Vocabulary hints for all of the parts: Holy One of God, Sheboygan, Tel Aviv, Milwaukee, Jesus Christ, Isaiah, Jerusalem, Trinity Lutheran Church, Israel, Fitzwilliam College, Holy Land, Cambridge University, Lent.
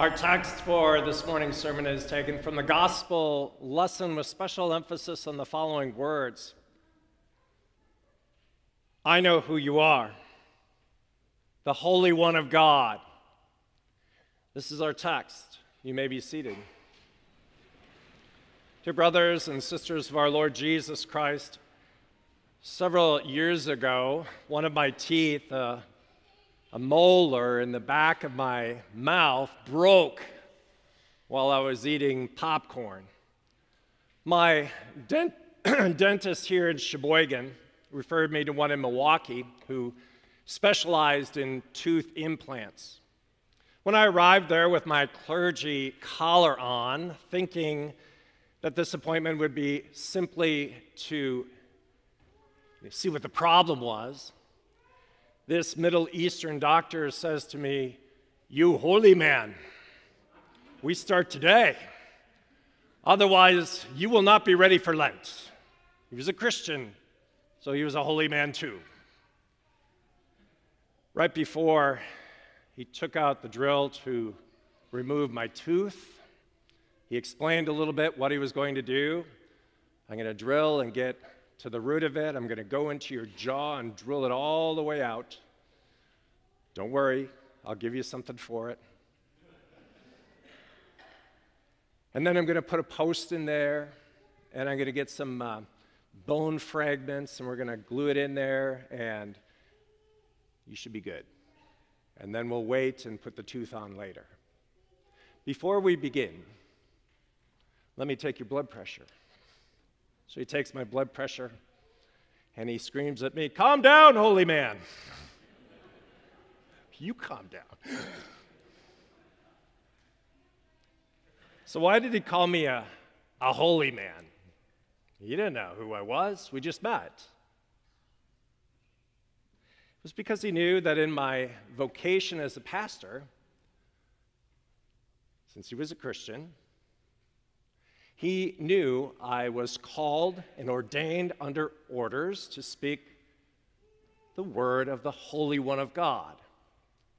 Our text for this morning's sermon is taken from the gospel lesson with special emphasis on the following words. I know who you are, the Holy One of God. This is our text. You may be seated. Dear brothers and sisters of our Lord Jesus Christ, several years ago, one of my teeth, a molar in the back of my mouth, broke while I was eating popcorn. My dentist here in Sheboygan referred me to one in Milwaukee who specialized in tooth implants. When I arrived there with my clergy collar on, thinking that this appointment would be simply to see what the problem was, this Middle Eastern doctor says to me, "You holy man, we start today. Otherwise, you will not be ready for Lent." He was a Christian, so he was a holy man too. Right before he took out the drill to remove my tooth, he explained a little bit what he was going to do. I'm going to drill and get to the root of it. I'm going to go into your jaw and drill it all the way out. Don't worry, I'll give you something for it. And then I'm going to put a post in there, and I'm going to get some bone fragments, and we're going to glue it in there, and you should be good. And then we'll wait and put the tooth on later. Before we begin, let me take your blood pressure. So he takes my blood pressure, and he screams at me, "Calm down, holy man." You calm down. So why did he call me a holy man? He didn't know who I was. We just met. It was because he knew that in my vocation as a pastor, since he was a Christian, he knew I was called and ordained under orders to speak the word of the Holy One of God,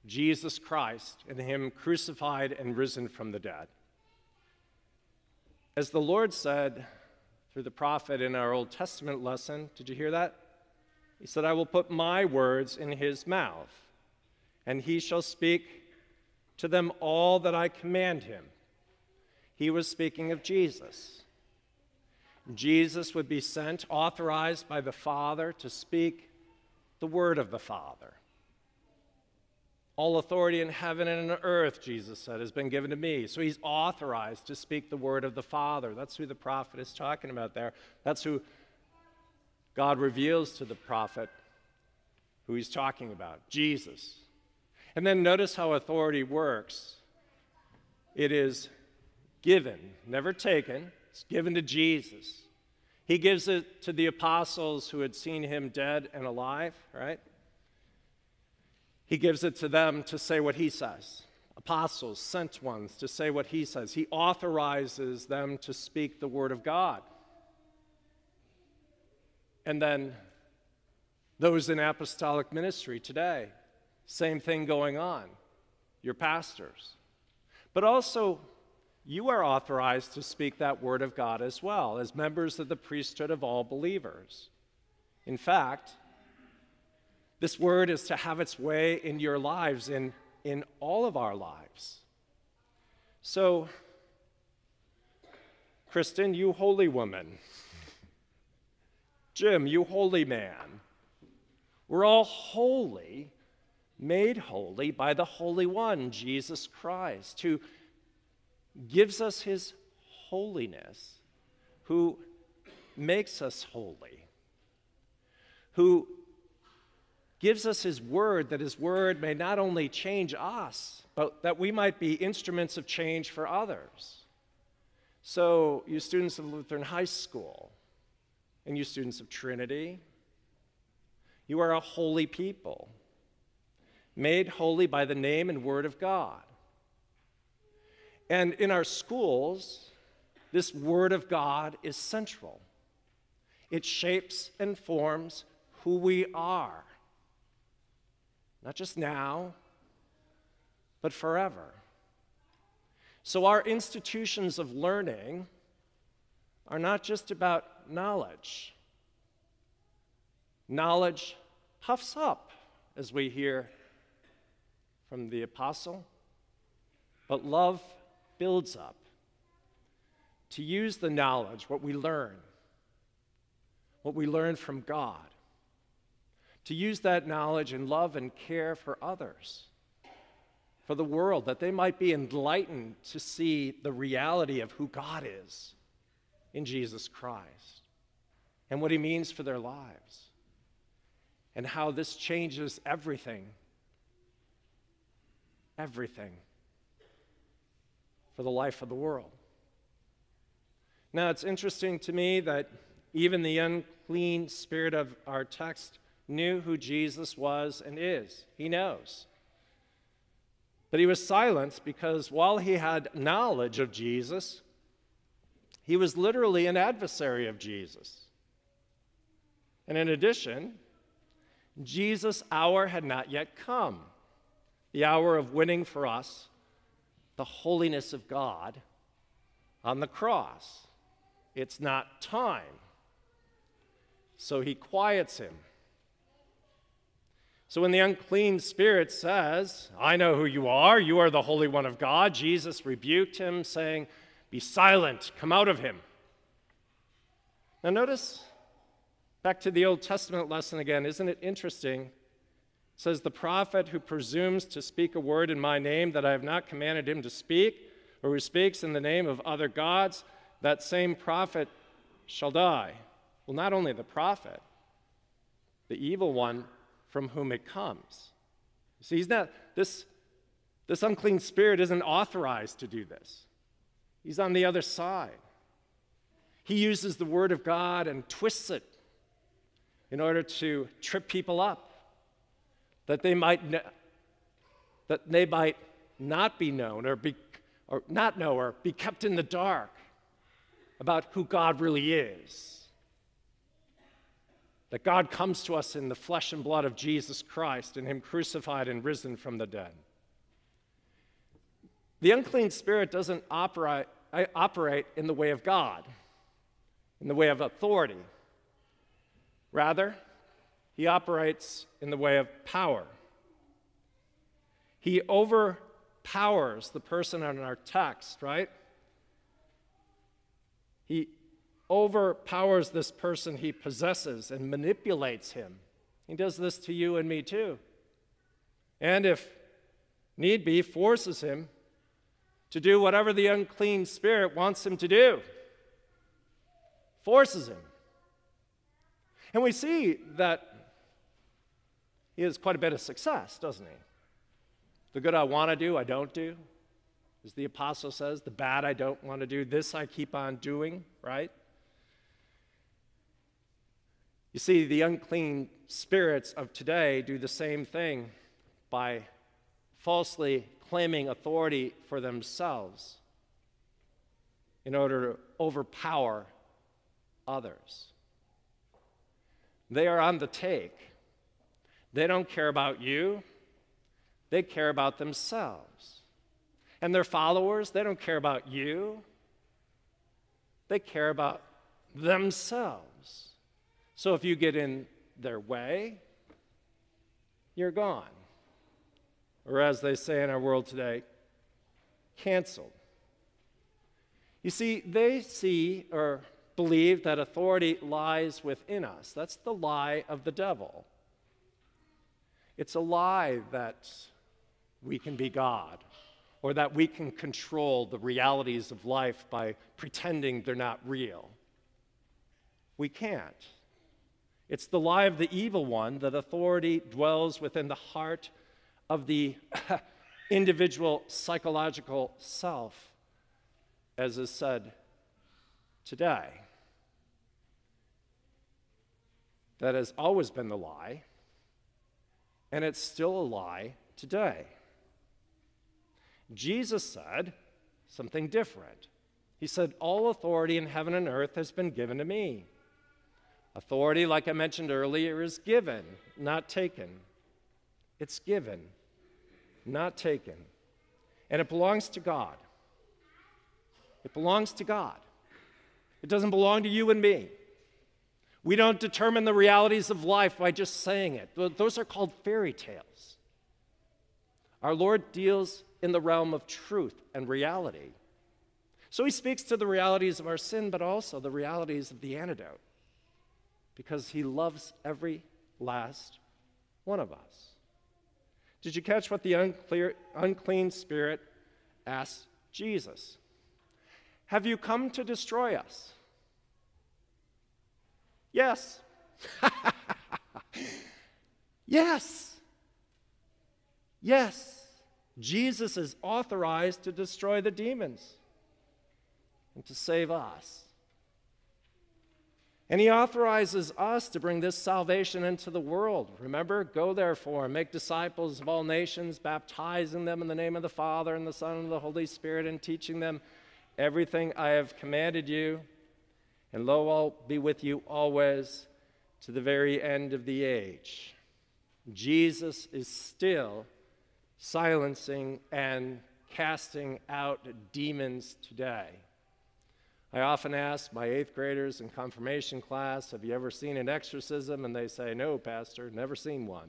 Jesus Christ, and him crucified and risen from the dead. As the Lord said through the prophet in our Old Testament lesson, did you hear that? He said, "I will put my words in his mouth, and he shall speak to them all that I command him." He was speaking of Jesus. Jesus would be sent, authorized by the Father, to speak the word of the Father. "All authority in heaven and on earth," Jesus said, "has been given to me." So he's authorized to speak the word of the Father. That's who the prophet is talking about there. That's who God reveals to the prophet who he's talking about, Jesus. And then notice how authority works. It is given, never taken. It's given to Jesus. He gives it to the apostles who had seen him dead and alive, right? He gives it to them to say what he says. Apostles, sent ones, to say what he says. He authorizes them to speak the word of God. And then those in apostolic ministry today, same thing going on. Your pastors. But also, you are authorized to speak that word of God as well, as members of the priesthood of all believers. In fact, this word is to have its way in your lives, in all of our lives. So, Kristen, you holy woman. Jim, you holy man. We're all holy, made holy by the Holy One, Jesus Christ, who gives us his holiness, who makes us holy, who gives us his word, that his word may not only change us, but that we might be instruments of change for others. So, you students of Lutheran High School, and you students of Trinity, you are a holy people, made holy by the name and word of God. And in our schools, this word of God is central. It shapes and forms who we are, not just now, but forever. So our institutions of learning are not just about knowledge. Knowledge puffs up, as we hear from the apostle, but love builds up. To use the knowledge, what we learn from God, to use that knowledge in love and care for others, for the world, that they might be enlightened to see the reality of who God is in Jesus Christ and what He means for their lives and how this changes everything, everything for the life of the world. Now, it's interesting to me that even the unclean spirit of our text knew who Jesus was and is. He knows. But he was silenced because while he had knowledge of Jesus, he was literally an adversary of Jesus. And in addition, Jesus' hour had not yet come, the hour of winning for us the holiness of God on the cross. It's not time. So he quiets him. So when the unclean spirit says, "I know who you are the Holy One of God," Jesus rebuked him, saying, "Be silent, come out of him." Now notice, back to the Old Testament lesson again, isn't it interesting? It says, "The prophet who presumes to speak a word in my name that I have not commanded him to speak, or who speaks in the name of other gods, that same prophet shall die." Well, not only the prophet, the evil one from whom it comes. See, he's not, this unclean spirit isn't authorized to do this. He's on the other side. He uses the word of God and twists it in order to trip people up, that they might not be known or be kept in the dark about who God really is. That God comes to us in the flesh and blood of Jesus Christ and Him crucified and risen from the dead. The unclean spirit doesn't operate in the way of God, in the way of authority. Rather, he operates in the way of power. He overpowers the person in our text, right? He overpowers this person he possesses and manipulates him. He does this to you and me too. And if need be, forces him to do whatever the unclean spirit wants him to do. Forces him. And we see that he has quite a bit of success, doesn't he? The good I want to do, I don't do. As the apostle says, the bad I don't want to do, this I keep on doing, right? You see, the unclean spirits of today do the same thing by falsely claiming authority for themselves in order to overpower others. They are on the take. They don't care about you. They care about themselves. And their followers, they don't care about you. They care about themselves. So if you get in their way, you're gone. Or as they say in our world today, canceled. You see, they see or believe that authority lies within us. That's the lie of the devil. It's a lie that we can be God, or that we can control the realities of life by pretending they're not real. We can't. It's the lie of the evil one that authority dwells within the heart of the individual psychological self, as is said today. That has always been the lie, and it's still a lie today. Jesus said something different. He said, "All authority in heaven and earth has been given to me." Authority, like I mentioned earlier, is given, not taken. It's given, not taken. And it belongs to God. It belongs to God. It doesn't belong to you and me. We don't determine the realities of life by just saying it. Those are called fairy tales. Our Lord deals in the realm of truth and reality. So he speaks to the realities of our sin, but also the realities of the antidote, because he loves every last one of us. Did you catch what the unclean spirit asked Jesus? Have you come to destroy us? Yes. Yes. Yes. Jesus is authorized to destroy the demons and to save us. And he authorizes us to bring this salvation into the world. Remember, go therefore, make disciples of all nations, baptizing them in the name of the Father and the Son and the Holy Spirit, and teaching them everything I have commanded you. And lo, I'll be with you always to the very end of the age. Jesus is still silencing and casting out demons today. I often ask my 8th graders in confirmation class, have you ever seen an exorcism? And they say, no, Pastor, never seen one.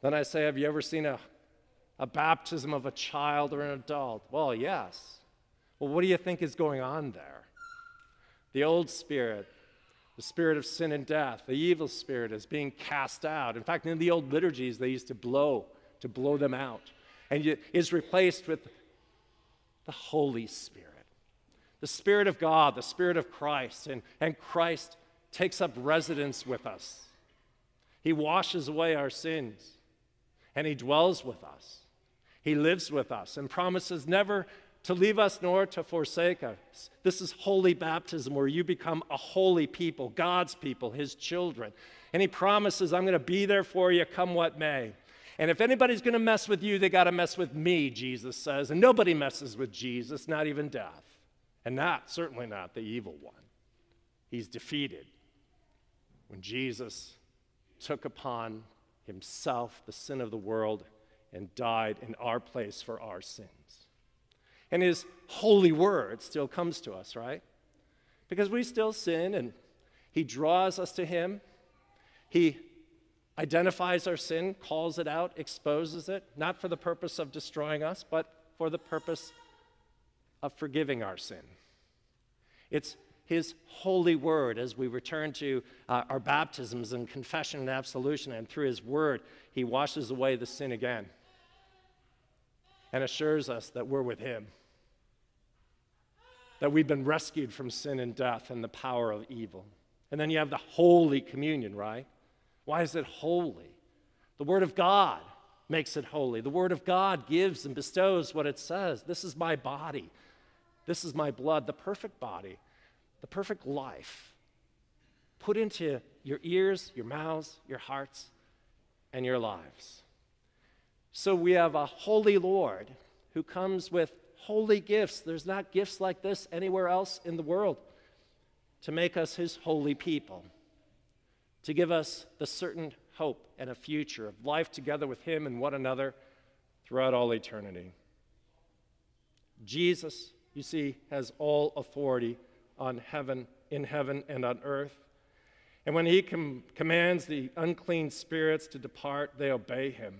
Then I say, have you ever seen a baptism of a child or an adult? Well, yes. Well, what do you think is going on there? The old spirit, the spirit of sin and death, the evil spirit is being cast out. In fact, in the old liturgies, they used to blow them out. And it is replaced with the Holy Spirit. The Spirit of God, the Spirit of Christ, and Christ takes up residence with us. He washes away our sins, and he dwells with us. He lives with us and promises never to leave us nor to forsake us. This is holy baptism, where you become a holy people, God's people, his children. And he promises, I'm going to be there for you, come what may. And if anybody's going to mess with you, they got to mess with me, Jesus says. And nobody messes with Jesus, not even death. And certainly not the evil one. He's defeated when Jesus took upon himself the sin of the world and died in our place for our sins. And his holy word still comes to us, right? Because we still sin, and he draws us to him. He identifies our sin, calls it out, exposes it, not for the purpose of destroying us, but for the purpose of forgiving our sin. It's his holy word, as we return to our baptisms and confession and absolution, and through his word, he washes away the sin again and assures us that we're with him, that we've been rescued from sin and death and the power of evil. And then you have the Holy Communion, right? Why is it holy? The Word of God makes it holy. The Word of God gives and bestows what it says. This is my body. This is my blood, the perfect body, the perfect life, put into your ears, your mouths, your hearts, and your lives. So we have a holy Lord who comes with holy gifts. There's not gifts like this anywhere else in the world, to make us his holy people, to give us the certain hope and a future of life together with him and one another throughout all eternity. Jesus, you see, has all authority on heaven, in heaven and on earth. And when he commands the unclean spirits to depart, they obey him.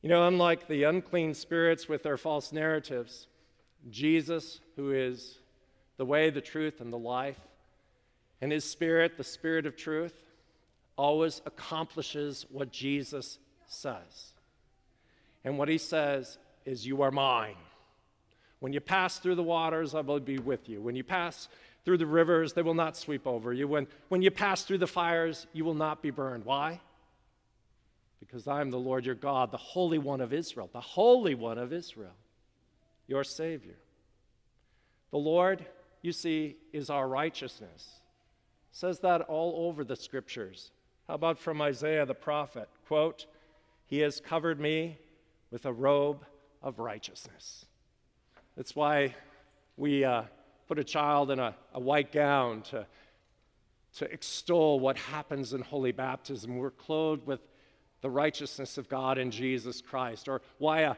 You know, unlike the unclean spirits with their false narratives, Jesus, who is the way, the truth, and the life, and his spirit, the spirit of truth, always accomplishes what Jesus says. And what he says is, you are mine. When you pass through the waters, I will be with you. When you pass through the rivers, they will not sweep over you. When you pass through the fires, you will not be burned. Why? Because I am the Lord your God, the Holy One of Israel, the Holy One of Israel, your Savior. The Lord, you see, is our righteousness. It says that all over the Scriptures. How about from Isaiah the prophet? Quote, he has covered me with a robe of righteousness. That's why we put a child in a white gown to extol what happens in holy baptism. We're clothed with the righteousness of God in Jesus Christ. Or why a,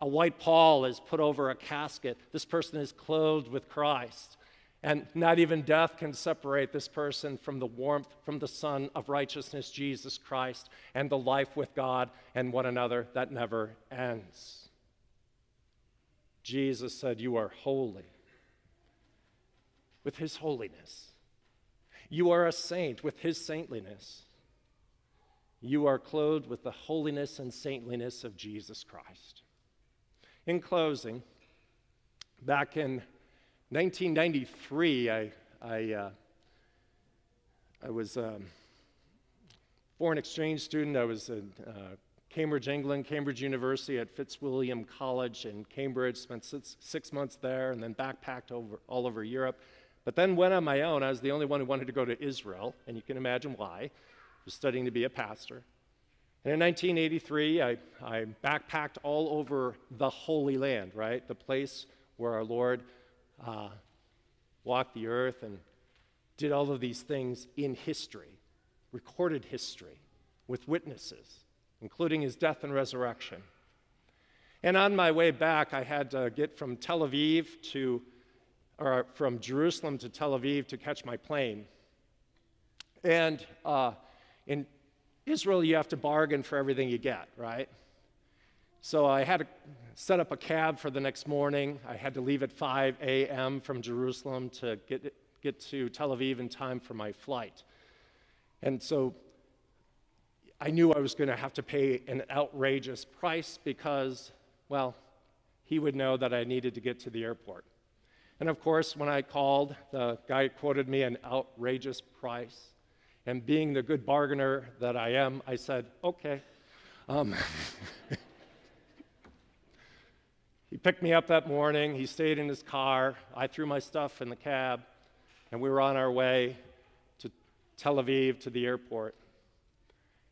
a white pall is put over a casket. This person is clothed with Christ. And not even death can separate this person from the warmth, from the Son of righteousness, Jesus Christ, and the life with God and one another that never ends. Jesus said, "You are holy," with his holiness. You are a saint with his saintliness. You are clothed with the holiness and saintliness of Jesus Christ. In closing, back in 1993, I was a foreign exchange student. I was in Cambridge, England, Cambridge University at Fitzwilliam College in Cambridge, spent 6 months there, and then backpacked all over Europe. But then went on my own. I was the only one who wanted to go to Israel, and you can imagine why. I was studying to be a pastor. And in 1983, I backpacked all over the Holy Land, right? The place where our Lord walked the earth and did all of these things in history, recorded history, with witnesses, including his death and resurrection. And on my way back, I had to get from Tel Aviv to, or from Jerusalem to Tel Aviv to catch my plane. And in Israel, you have to bargain for everything you get, right? So I had to set up a cab for the next morning. I had to leave at 5 a.m. from Jerusalem to get to Tel Aviv in time for my flight. And so I knew I was going to have to pay an outrageous price because, well, he would know that I needed to get to the airport. And of course, when I called, the guy quoted me an outrageous price. And being the good bargainer that I am, I said, okay. He picked me up that morning, he stayed in his car, I threw my stuff in the cab, and we were on our way to Tel Aviv, to the airport.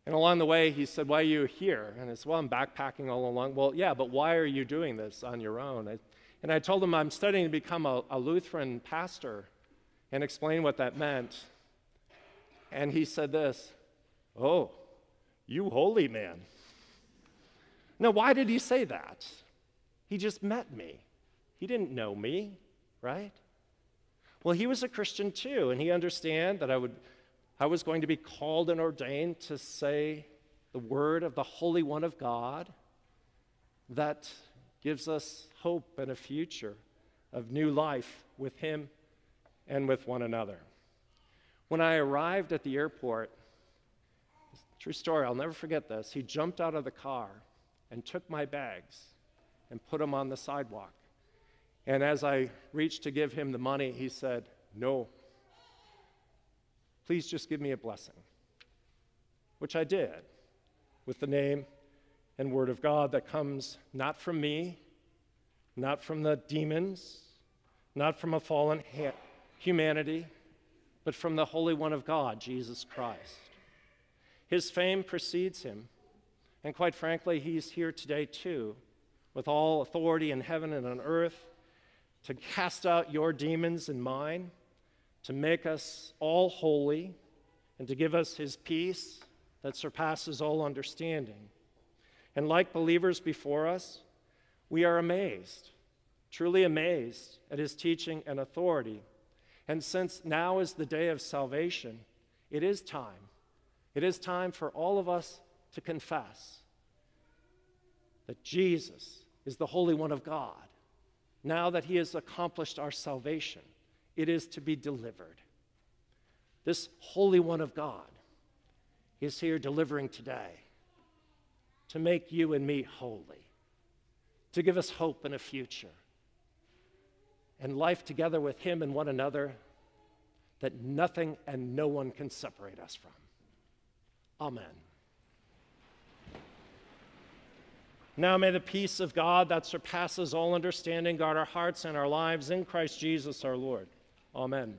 And along the way, he said, "Why are you here?" And I said, "Well, I'm backpacking all along." "Well, yeah, but why are you doing this on your own?" And I told him I'm studying to become a Lutheran pastor and explained what that meant. And he said this, "Oh, you holy man." Now, why did he say that? He just met me. He didn't know me, right? Well, he was a Christian too, and he understood that I was going to be called and ordained to say the word of the Holy One of God that gives us hope and a future of new life with him and with one another. When I arrived at the airport, true story, I'll never forget this, he jumped out of the car and took my bags and put him on the sidewalk. And as I reached to give him the money, he said, "No, please just give me a blessing," which I did with the name and word of God that comes not from me, not from the demons, not from a fallen humanity, but from the Holy One of God, Jesus Christ. His fame precedes him, and quite frankly, he's here today too, with all authority in heaven and on earth, to cast out your demons and mine, to make us all holy, and to give us his peace that surpasses all understanding. And like believers before us, we are amazed, truly amazed at his teaching and authority. And since now is the day of salvation, it is time. It is time for all of us to confess that Jesus is the Holy One of God. Now that he has accomplished our salvation, it is to be delivered. This Holy One of God is here delivering today to make you and me holy, to give us hope and a future, and life together with him and one another that nothing and no one can separate us from. Amen. Now may the peace of God that surpasses all understanding guard our hearts and our lives in Christ Jesus our Lord. Amen.